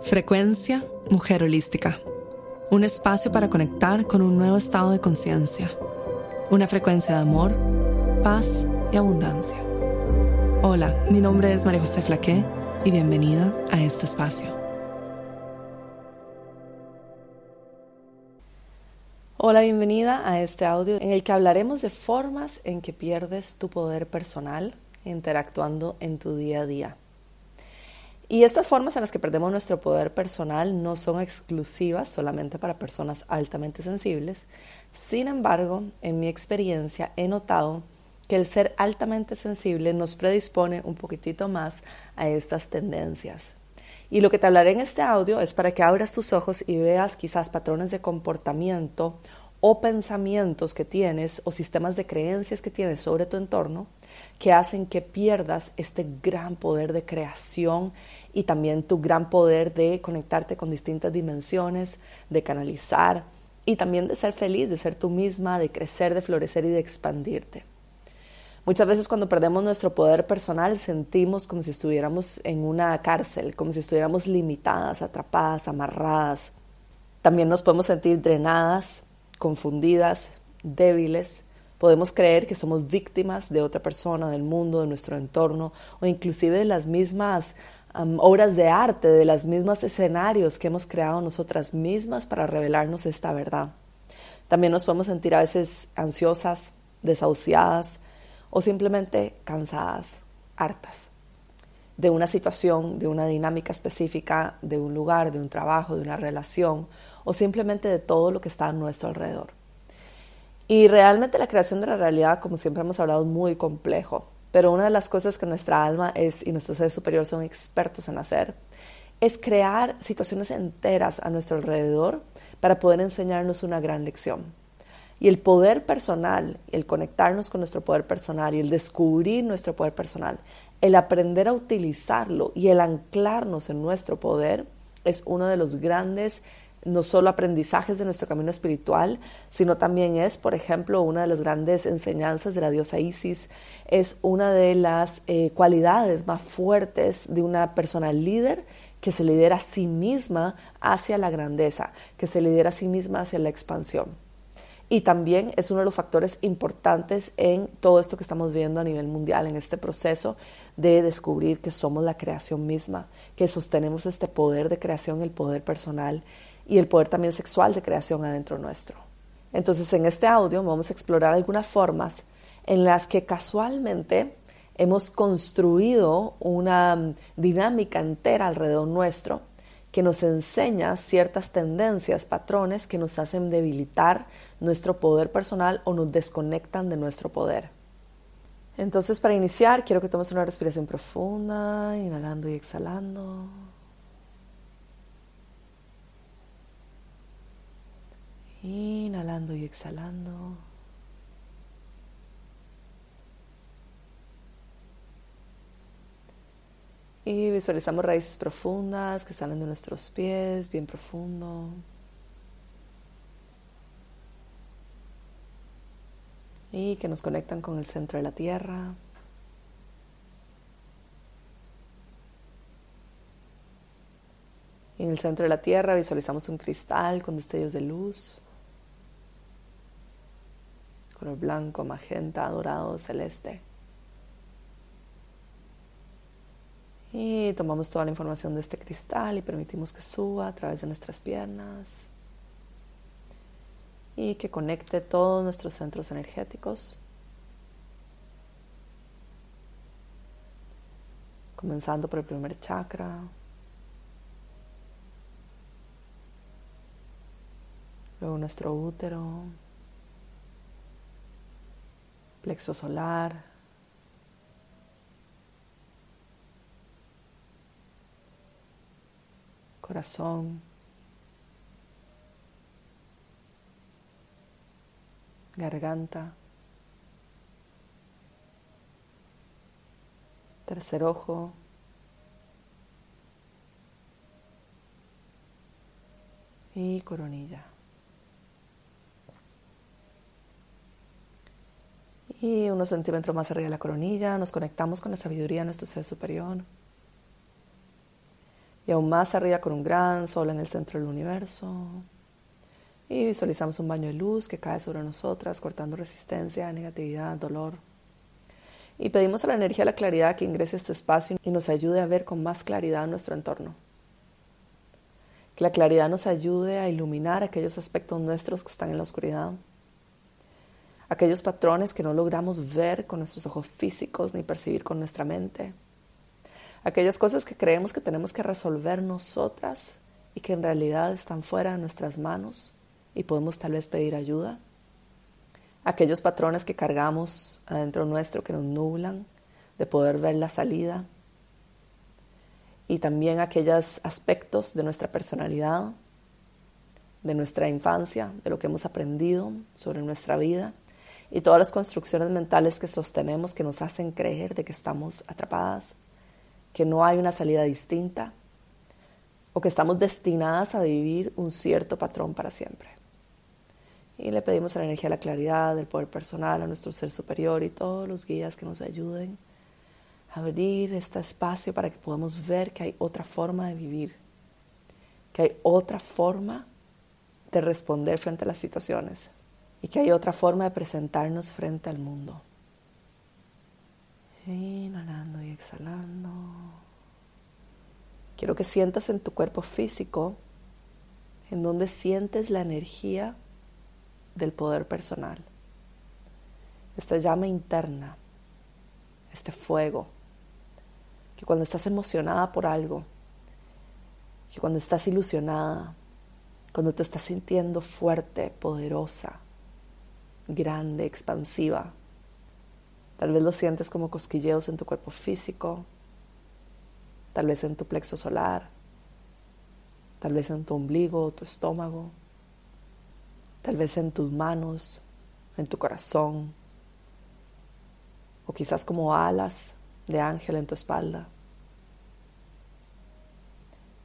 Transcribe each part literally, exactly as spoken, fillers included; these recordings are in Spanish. Frecuencia Mujer Holística. Un espacio para conectar con un nuevo estado de conciencia. Una frecuencia de amor, paz y abundancia. Hola, mi nombre es María José Flaqué y bienvenida a este espacio. Hola, bienvenida a este audio en el que hablaremos de formas en que pierdes tu poder personal interactuando en tu día a día. Y estas formas en las que perdemos nuestro poder personal no son exclusivas solamente para personas altamente sensibles. Sin embargo, en mi experiencia he notado que el ser altamente sensible nos predispone un poquitito más a estas tendencias. Y lo que te hablaré en este audio es para que abras tus ojos y veas quizás patrones de comportamiento o pensamientos que tienes o sistemas de creencias que tienes sobre tu entorno que hacen que pierdas este gran poder de creación y también tu gran poder de conectarte con distintas dimensiones, de canalizar y también de ser feliz, de ser tú misma, de crecer, de florecer y de expandirte. Muchas veces cuando perdemos nuestro poder personal sentimos como si estuviéramos en una cárcel, como si estuviéramos limitadas, atrapadas, amarradas. También nos podemos sentir drenadas, confundidas, débiles. Podemos creer que somos víctimas de otra persona, del mundo, de nuestro entorno o inclusive de las mismas um, obras de arte, de los mismos escenarios que hemos creado nosotras mismas para revelarnos esta verdad. También nos podemos sentir a veces ansiosas, desahuciadas o simplemente cansadas, hartas de una situación, de una dinámica específica, de un lugar, de un trabajo, de una relación o simplemente de todo lo que está a nuestro alrededor. Y realmente la creación de la realidad, como siempre hemos hablado, es muy complejo. Pero una de las cosas que nuestra alma es y nuestro ser superior son expertos en hacer es crear situaciones enteras a nuestro alrededor para poder enseñarnos una gran lección. Y el poder personal, el conectarnos con nuestro poder personal y el descubrir nuestro poder personal, el aprender a utilizarlo y el anclarnos en nuestro poder es uno de los grandes no solo aprendizajes de nuestro camino espiritual, sino también es, por ejemplo, una de las grandes enseñanzas de la diosa Isis, es una de las eh, cualidades más fuertes de una persona líder que se lidera a sí misma hacia la grandeza, que se lidera a sí misma hacia la expansión. Y también es uno de los factores importantes en todo esto que estamos viendo a nivel mundial, en este proceso de descubrir que somos la creación misma, que sostenemos este poder de creación, el poder personal, y el poder también sexual de creación adentro nuestro. Entonces, en este audio vamos a explorar algunas formas en las que casualmente hemos construido una dinámica entera alrededor nuestro que nos enseña ciertas tendencias, patrones que nos hacen debilitar nuestro poder personal o nos desconectan de nuestro poder. Entonces, para iniciar, quiero que tomes una respiración profunda, inhalando y exhalando. Inhalando y exhalando. Y visualizamos raíces profundas que salen de nuestros pies, bien profundo. Y que nos conectan con el centro de la tierra. En el centro de la tierra visualizamos un cristal con destellos de luz. Color blanco, magenta, dorado, celeste. Y tomamos toda la información de este cristal y permitimos que suba a través de nuestras piernas y que conecte todos nuestros centros energéticos. Comenzando por el primer chakra, luego nuestro útero, plexo solar, corazón, garganta, tercer ojo, y coronilla. Y unos centímetros más arriba de la coronilla nos conectamos con la sabiduría de nuestro ser superior. y aún más arriba con un gran sol en el centro del universo. Y visualizamos un baño de luz que cae sobre nosotras, cortando resistencia, negatividad, dolor. Y pedimos a la energía de la claridad que ingrese a este espacio y nos ayude a ver con más claridad nuestro entorno. Que la claridad nos ayude a iluminar aquellos aspectos nuestros que están en la oscuridad. Aquellos patrones que no logramos ver con nuestros ojos físicos ni percibir con nuestra mente. Aquellas cosas que creemos que tenemos que resolver nosotras y que en realidad están fuera de nuestras manos y podemos tal vez pedir ayuda. Aquellos patrones que cargamos adentro nuestro que nos nublan de poder ver la salida. Y también aquellos aspectos de nuestra personalidad, de nuestra infancia, de lo que hemos aprendido sobre nuestra vida. Y todas las construcciones mentales que sostenemos que nos hacen creer de que estamos atrapadas, que no hay una salida distinta o que estamos destinadas a vivir un cierto patrón para siempre. Y le pedimos a la energía de la claridad, del poder personal, a nuestro ser superior y todos los guías que nos ayuden a abrir este espacio para que podamos ver que hay otra forma de vivir, que hay otra forma de responder frente a las situaciones. Y que hay otra forma de presentarnos frente al mundo. Inhalando y exhalando. Quiero que sientas en tu cuerpo físico en donde sientes la energía del poder personal. Esta llama interna, este fuego, que cuando estás emocionada por algo, que cuando estás ilusionada, cuando te estás sintiendo fuerte, poderosa, grande, expansiva. Tal vez lo sientes como cosquilleos en tu cuerpo físico, tal vez en tu plexo solar, tal vez en tu ombligo o tu estómago, tal vez en tus manos, en tu corazón, o quizás como alas de ángel en tu espalda.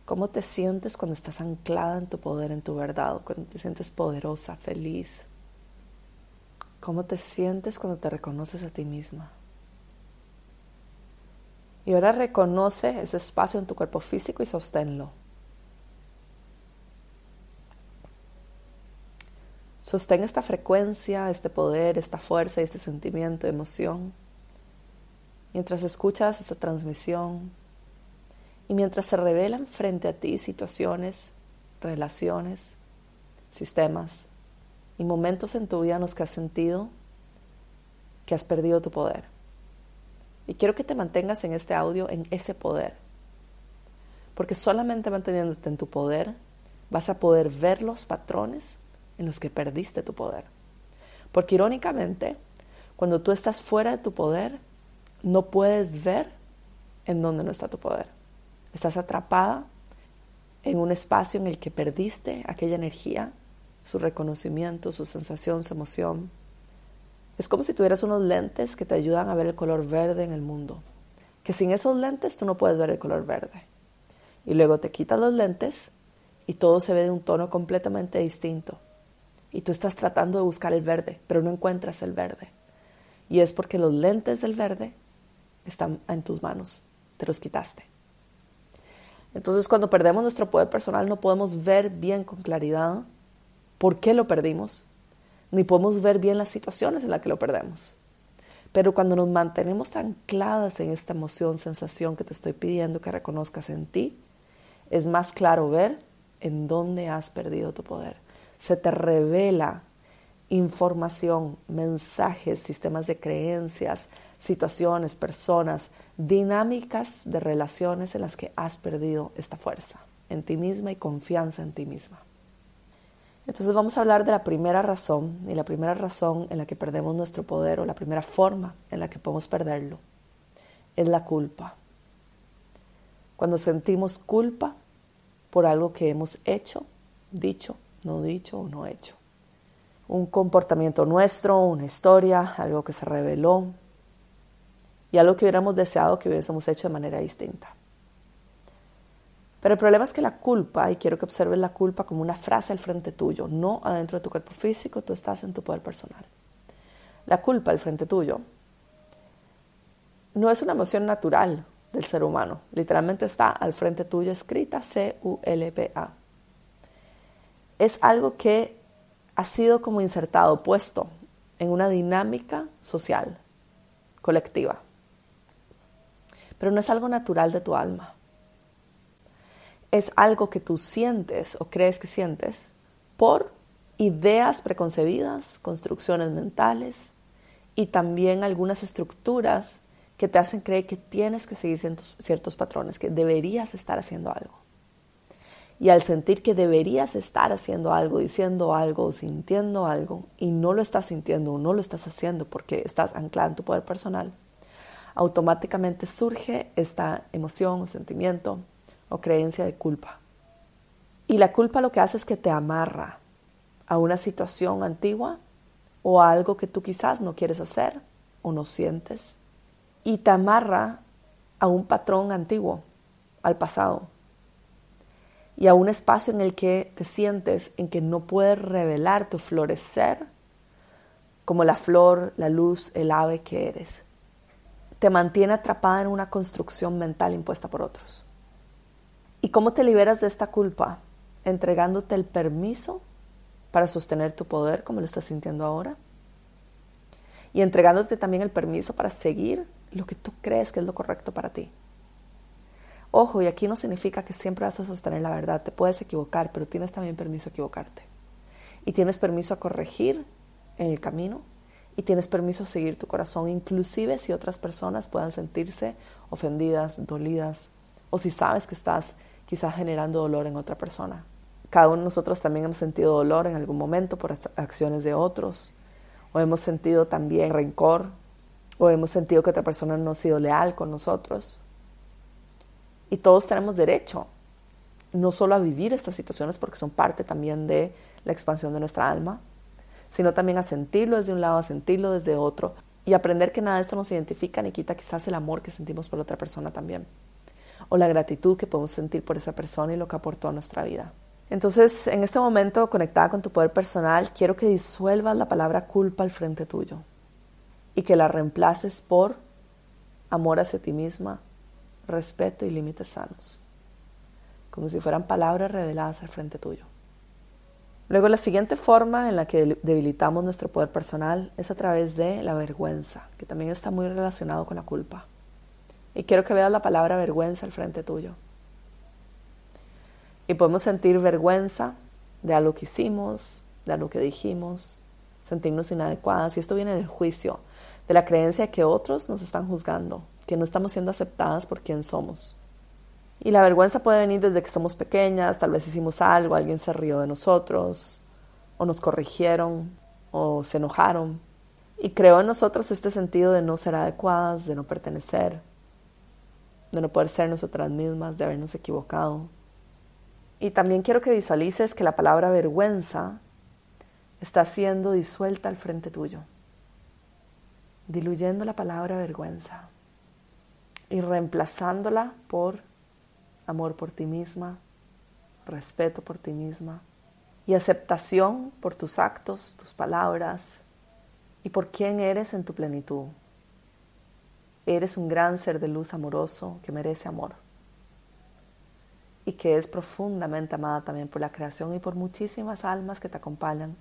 ¿Cómo te sientes cuando estás anclada en tu poder, en tu verdad, cuando te sientes poderosa, feliz? ¿Cómo te sientes cuando te reconoces a ti misma? Y ahora reconoce ese espacio en tu cuerpo físico y sosténlo. Sostén esta frecuencia, este poder, esta fuerza, este sentimiento, emoción, mientras escuchas esa transmisión y mientras se revelan frente a ti situaciones, relaciones, sistemas, y momentos en tu vida en los que has sentido que has perdido tu poder. Y quiero que te mantengas en este audio, en ese poder. Porque solamente manteniéndote en tu poder, vas a poder ver los patrones en los que perdiste tu poder. Porque irónicamente, cuando tú estás fuera de tu poder, no puedes ver en dónde no está tu poder. Estás atrapada en un espacio en el que perdiste aquella energía, su reconocimiento, su sensación, su emoción. Es como si tuvieras unos lentes que te ayudan a ver el color verde en el mundo. Que sin esos lentes tú no puedes ver el color verde. Y luego te quitas los lentes y todo se ve de un tono completamente distinto. Y tú estás tratando de buscar el verde, pero no encuentras el verde. Y es porque los lentes del verde están en tus manos. Te los quitaste. Entonces, cuando perdemos nuestro poder personal no podemos ver bien con claridad ¿por qué lo perdimos? Ni podemos ver bien las situaciones en las que lo perdemos. Pero cuando nos mantenemos ancladas en esta emoción, sensación que te estoy pidiendo que reconozcas en ti, es más claro ver en dónde has perdido tu poder. Se te revela información, mensajes, sistemas de creencias, situaciones, personas, dinámicas de relaciones en las que has perdido esta fuerza en ti misma y confianza en ti misma. Entonces vamos a hablar de la primera razón, y la primera razón en la que perdemos nuestro poder, o la primera forma en la que podemos perderlo, es la culpa. Cuando sentimos culpa por algo que hemos hecho, dicho, no dicho o no hecho. Un comportamiento nuestro, una historia, algo que se reveló, y algo que hubiéramos deseado que hubiésemos hecho de manera distinta. Pero el problema es que la culpa, y quiero que observes la culpa como una frase al frente tuyo, no adentro de tu cuerpo físico, tú estás en tu poder personal. La culpa al frente tuyo no es una emoción natural del ser humano. Literalmente está al frente tuyo escrita C U L P A. Es algo que ha sido como insertado, puesto en una dinámica social, colectiva. Pero no es algo natural de tu alma. Es algo que tú sientes o crees que sientes por ideas preconcebidas, construcciones mentales y también algunas estructuras que te hacen creer que tienes que seguir ciertos, ciertos patrones, que deberías estar haciendo algo. Y al sentir que deberías estar haciendo algo, diciendo algo, sintiendo algo, y no lo estás sintiendo o no lo estás haciendo porque estás anclado en tu poder personal, automáticamente surge esta emoción o sentimiento o creencia de culpa. Y la culpa lo que hace es que te amarra a una situación antigua o a algo que tú quizás no quieres hacer o no sientes. Y te amarra a un patrón antiguo, al pasado. Y a un espacio en el que te sientes en que no puedes revelar tu florecer como la flor, la luz, el ave que eres. Te mantiene atrapada en una construcción mental impuesta por otros. ¿Y cómo te liberas de esta culpa? Entregándote el permiso para sostener tu poder como lo estás sintiendo ahora. Y entregándote también el permiso para seguir lo que tú crees que es lo correcto para ti. Ojo, y aquí no significa que siempre vas a sostener la verdad. Te puedes equivocar, pero tienes también permiso a equivocarte. Y tienes permiso a corregir en el camino. Y tienes permiso a seguir tu corazón, inclusive si otras personas puedan sentirse ofendidas, dolidas, o si sabes que estás quizás generando dolor en otra persona. Cada uno de nosotros también hemos sentido dolor en algún momento por acciones de otros. O hemos sentido también rencor. O hemos sentido que otra persona no ha sido leal con nosotros. Y todos tenemos derecho, no solo a vivir estas situaciones porque son parte también de la expansión de nuestra alma, sino también a sentirlo desde un lado, a sentirlo desde otro y aprender que nada de esto nos identifica ni quita quizás el amor que sentimos por otra persona también o la gratitud que podemos sentir por esa persona y lo que aportó a nuestra vida. Entonces, en este momento, conectada con tu poder personal, quiero que disuelvas la palabra culpa al frente tuyo y que la reemplaces por amor hacia ti misma, respeto y límites sanos, como si fueran palabras reveladas al frente tuyo. Luego, la siguiente forma en la que debilitamos nuestro poder personal es a través de la vergüenza, que también está muy relacionado con la culpa. Y quiero que veas la palabra vergüenza al frente tuyo. Y podemos sentir vergüenza de algo que hicimos, de algo que dijimos, sentirnos inadecuadas. Y esto viene del juicio, de la creencia de que otros nos están juzgando, que no estamos siendo aceptadas por quien somos. Y la vergüenza puede venir desde que somos pequeñas, tal vez hicimos algo, alguien se rió de nosotros, o nos corrigieron, o se enojaron. Y creó en nosotros este sentido de no ser adecuadas, de no pertenecer, de no poder ser nosotras mismas, de habernos equivocado. Y también quiero que visualices que la palabra vergüenza está siendo disuelta al frente tuyo, diluyendo la palabra vergüenza y reemplazándola por amor por ti misma, respeto por ti misma y aceptación por tus actos, tus palabras y por quién eres en tu plenitud. Eres un gran ser de luz amoroso que merece amor y que es profundamente amada también por la creación y por muchísimas almas que te acompañan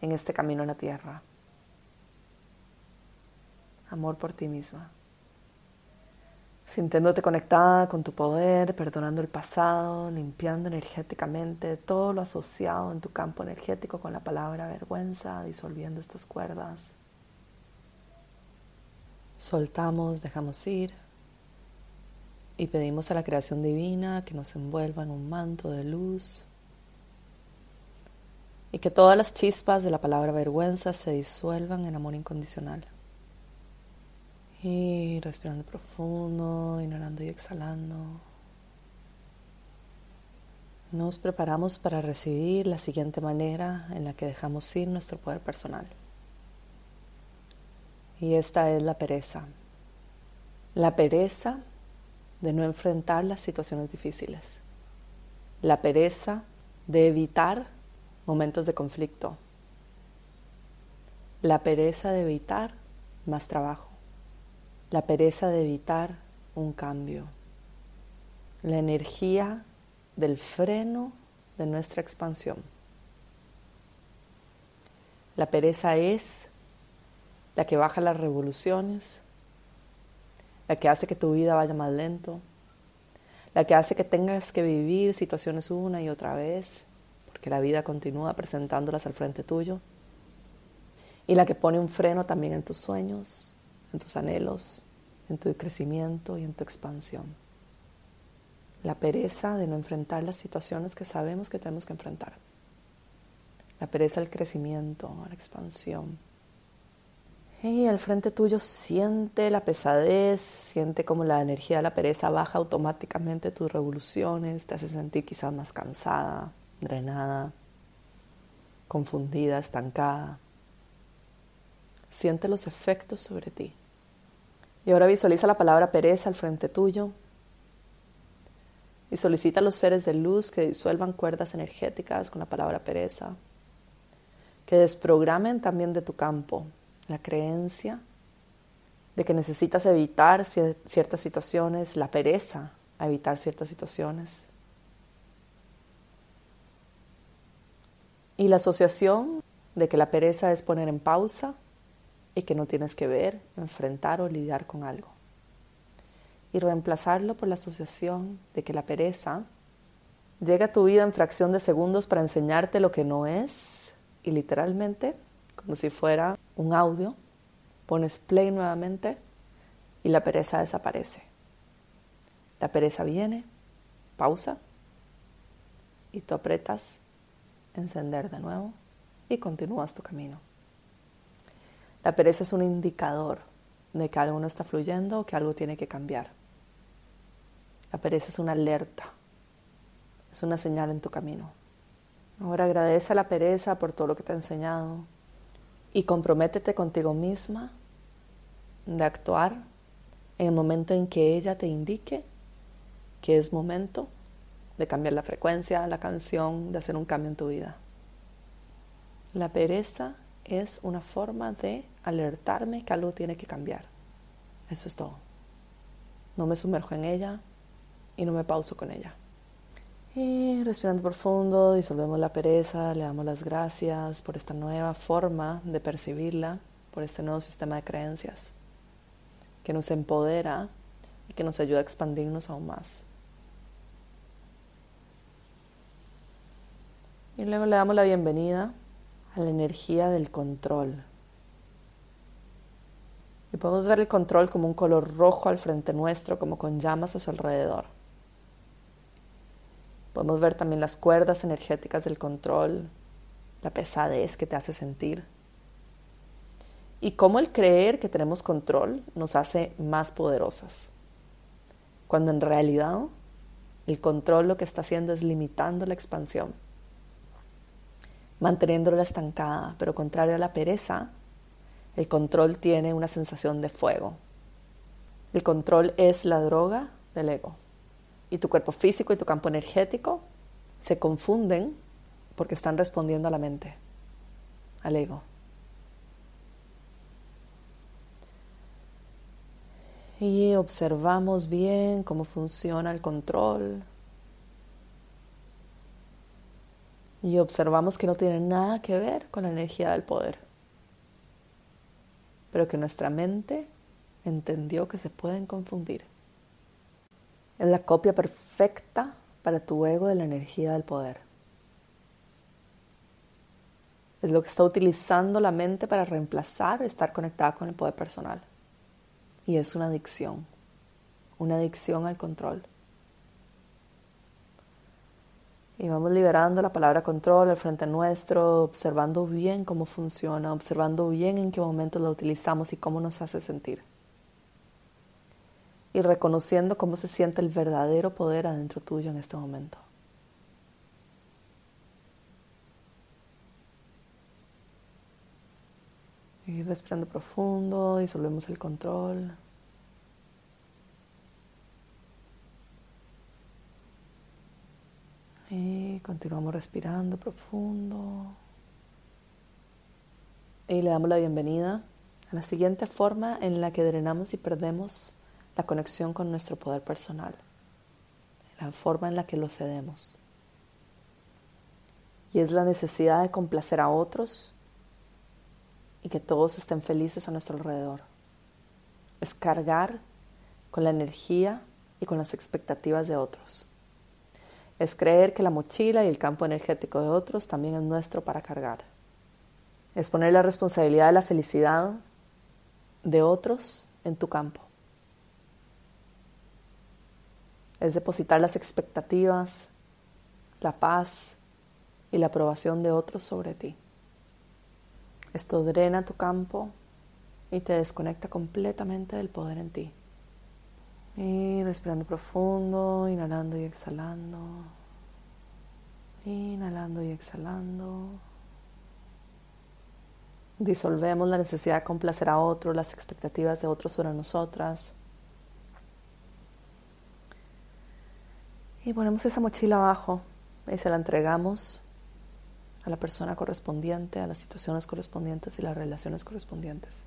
en este camino en la tierra. Amor por ti misma. Sintiéndote conectada con tu poder, perdonando el pasado, limpiando energéticamente todo lo asociado en tu campo energético con la palabra vergüenza, disolviendo estas cuerdas. Soltamos, dejamos ir y pedimos a la creación divina que nos envuelva en un manto de luz y que todas las chispas de la palabra vergüenza se disuelvan en amor incondicional. Y respirando profundo, inhalando y exhalando. Nos preparamos para recibir la siguiente manera en la que dejamos ir nuestro poder personal. Y esta es la pereza. La pereza de no enfrentar las situaciones difíciles. La pereza de evitar momentos de conflicto. La pereza de evitar más trabajo. La pereza de evitar un cambio. La energía del freno de nuestra expansión. La pereza es la que baja las revoluciones, la que hace que tu vida vaya más lento, la que hace que tengas que vivir situaciones una y otra vez, porque la vida continúa presentándolas al frente tuyo, y la que pone un freno también en tus sueños, en tus anhelos, en tu crecimiento y en tu expansión. La pereza de no enfrentar las situaciones que sabemos que tenemos que enfrentar. La pereza al crecimiento, a la expansión. Y al frente tuyo siente la pesadez, siente como la energía de la pereza baja automáticamente tus revoluciones, te hace sentir quizás más cansada, drenada, confundida, estancada. Siente los efectos sobre ti. Y ahora visualiza la palabra pereza al frente tuyo y solicita a los seres de luz que disuelvan cuerdas energéticas con la palabra pereza, que desprogramen también de tu campo la creencia de que necesitas evitar ciertas situaciones, la pereza a evitar ciertas situaciones. Y la asociación de que la pereza es poner en pausa y que no tienes que ver, enfrentar o lidiar con algo. Y reemplazarlo por la asociación de que la pereza llega a tu vida en fracción de segundos para enseñarte lo que no es y literalmente, como si fuera un audio, pones play nuevamente y la pereza desaparece. La pereza viene, pausa, y tú aprietas encender de nuevo y continúas tu camino. La pereza es un indicador de que algo no está fluyendo o que algo tiene que cambiar. La pereza es una alerta, es una señal en tu camino. Ahora agradece a la pereza por todo lo que te ha enseñado y comprométete contigo misma de actuar en el momento en que ella te indique que es momento de cambiar la frecuencia, la canción, de hacer un cambio en tu vida. La pereza es una forma de alertarme que algo tiene que cambiar. Eso es todo. No me sumerjo en ella y no me pauso con ella. Y respirando profundo, disolvemos la pereza, le damos las gracias por esta nueva forma de percibirla, por este nuevo sistema de creencias que nos empodera y que nos ayuda a expandirnos aún más. Y luego le damos la bienvenida a la energía del control. Y podemos ver el control como un color rojo al frente nuestro, como con llamas a su alrededor. Podemos ver también las cuerdas energéticas del control, la pesadez que te hace sentir. Y cómo el creer que tenemos control nos hace más poderosas. Cuando en realidad el control lo que está haciendo es limitando la expansión, manteniéndola estancada, pero contrario a la pereza, el control tiene una sensación de fuego. El control es la droga del ego. Y tu cuerpo físico y tu campo energético se confunden porque están respondiendo a la mente, al ego. Y observamos bien cómo funciona el control. Y observamos que no tiene nada que ver con la energía del poder, pero que nuestra mente entendió que se pueden confundir. Es la copia perfecta para tu ego de la energía del poder. Es lo que está utilizando la mente para reemplazar estar conectada con el poder personal. Y es una adicción, una adicción al control. Y vamos liberando la palabra control al frente nuestro, observando bien cómo funciona, observando bien en qué momentos la utilizamos y cómo nos hace sentir. Y reconociendo cómo se siente el verdadero poder adentro tuyo en este momento. Y respirando profundo, disolvemos el control. Y continuamos respirando profundo. Y le damos la bienvenida a la siguiente forma en la que drenamos y perdemos la conexión con nuestro poder personal, la forma en la que lo cedemos. Y es la necesidad de complacer a otros y que todos estén felices a nuestro alrededor. Es cargar con la energía y con las expectativas de otros. Es creer que la mochila y el campo energético de otros también es nuestro para cargar. Es poner la responsabilidad de la felicidad de otros en tu campo. Es depositar las expectativas, la paz y la aprobación de otros sobre ti. Esto drena tu campo y te desconecta completamente del poder en ti. Y respirando profundo, inhalando y exhalando. Inhalando y exhalando. Disolvemos la necesidad de complacer a otros, las expectativas de otros sobre nosotras. Y ponemos esa mochila abajo y se la entregamos a la persona correspondiente, a las situaciones correspondientes y las relaciones correspondientes.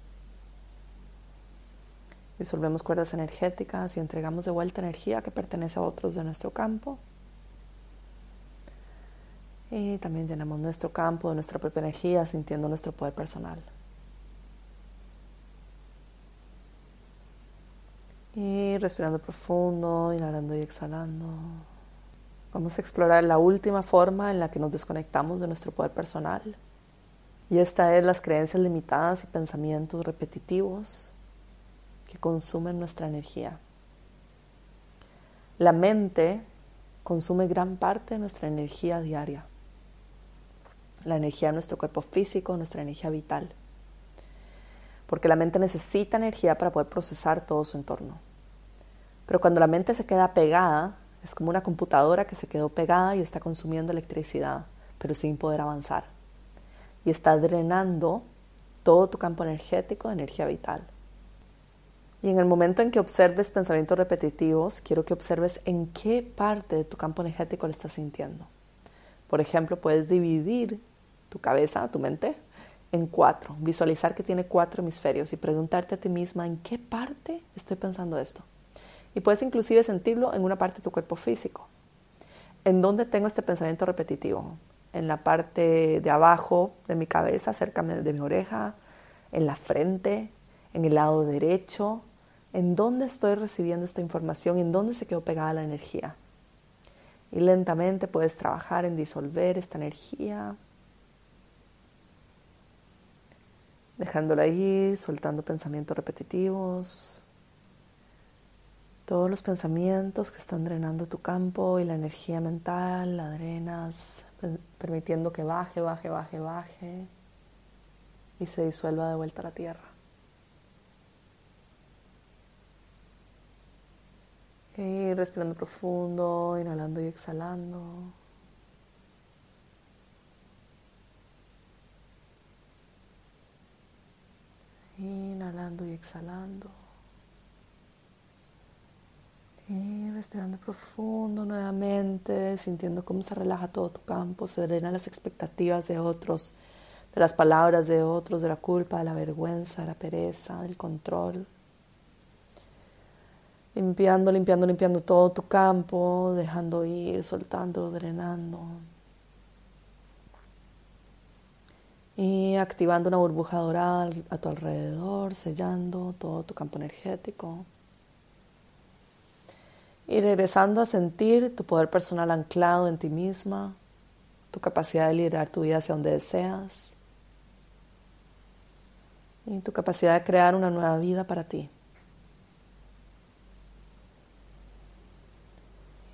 Disolvemos cuerdas energéticas y entregamos de vuelta energía que pertenece a otros de nuestro campo. Y también llenamos nuestro campo de nuestra propia energía, sintiendo nuestro poder personal. Y respirando profundo, inhalando y exhalando. Vamos a explorar la última forma en la que nos desconectamos de nuestro poder personal. Y esta es las creencias limitadas y pensamientos repetitivos que consumen nuestra energía. La mente consume gran parte de nuestra energía diaria. La energía de nuestro cuerpo físico, nuestra energía vital. Porque la mente necesita energía para poder procesar todo su entorno. Pero cuando la mente se queda pegada, es como una computadora que se quedó pegada y está consumiendo electricidad, pero sin poder avanzar. Y está drenando todo tu campo energético de energía vital. Y en el momento en que observes pensamientos repetitivos, quiero que observes en qué parte de tu campo energético lo estás sintiendo. Por ejemplo, puedes dividir tu cabeza, tu mente, en cuatro, visualizar que tiene cuatro hemisferios y preguntarte a ti misma en qué parte estoy pensando esto. Y puedes inclusive sentirlo en una parte de tu cuerpo físico. ¿En dónde tengo este pensamiento repetitivo? En la parte de abajo de mi cabeza, cerca de mi oreja, en la frente, en el lado derecho. ¿En dónde estoy recibiendo esta información? ¿En dónde se quedó pegada la energía? Y lentamente puedes trabajar en disolver esta energía, dejándola ahí, soltando pensamientos repetitivos. Todos los pensamientos que están drenando tu campo y la energía mental, la drenas, permitiendo que baje, baje, baje, baje y se disuelva de vuelta a la tierra. Y respirando profundo, inhalando y exhalando. Inhalando y exhalando. Y respirando profundo nuevamente, sintiendo cómo se relaja todo tu campo, se drenan las expectativas de otros, de las palabras de otros, de la culpa, de la vergüenza, de la pereza, del control. Limpiando, limpiando, limpiando todo tu campo, dejando ir, soltando, drenando. Y activando una burbuja dorada a tu alrededor, sellando todo tu campo energético. Y regresando a sentir tu poder personal anclado en ti misma, tu capacidad de liderar tu vida hacia donde deseas. Y tu capacidad de crear una nueva vida para ti.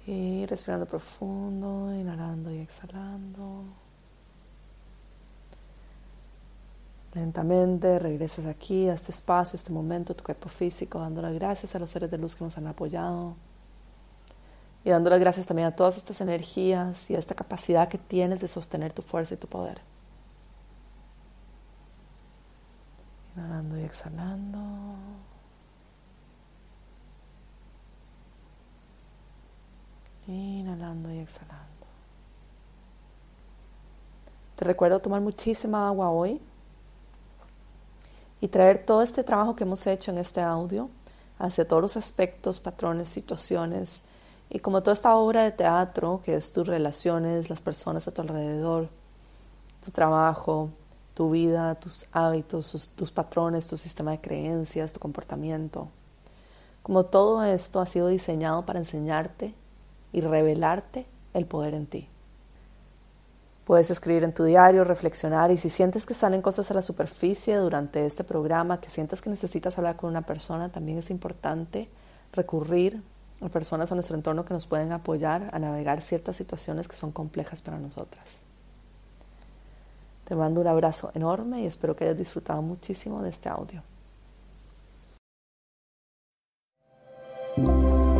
Y respirando profundo, inhalando y exhalando. Lentamente regresas aquí, a este espacio, a este momento, a tu cuerpo físico, dando las gracias a los seres de luz que nos han apoyado. Y dando las gracias también a todas estas energías y a esta capacidad que tienes de sostener tu fuerza y tu poder. Inhalando y exhalando. Inhalando y exhalando. Te recuerdo tomar muchísima agua hoy. Y traer todo este trabajo que hemos hecho en este audio hacia todos los aspectos, patrones, situaciones, y como toda esta obra de teatro que es tus relaciones, las personas a tu alrededor, tu trabajo, tu vida, tus hábitos, tus, tus patrones, tu sistema de creencias, tu comportamiento. Como todo esto ha sido diseñado para enseñarte y revelarte el poder en ti. Puedes escribir en tu diario, reflexionar, y si sientes que salen cosas a la superficie durante este programa, que sientes que necesitas hablar con una persona, también es importante recurrir a personas a nuestro entorno que nos pueden apoyar a navegar ciertas situaciones que son complejas para nosotras. Te mando un abrazo enorme y espero que hayas disfrutado muchísimo de este audio.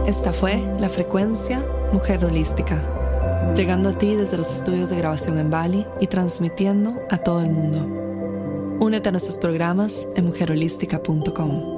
Esta fue la Frecuencia Mujer Holística, llegando a ti desde los estudios de grabación en Bali y transmitiendo a todo el mundo. Únete a nuestros programas en mujer holística punto com.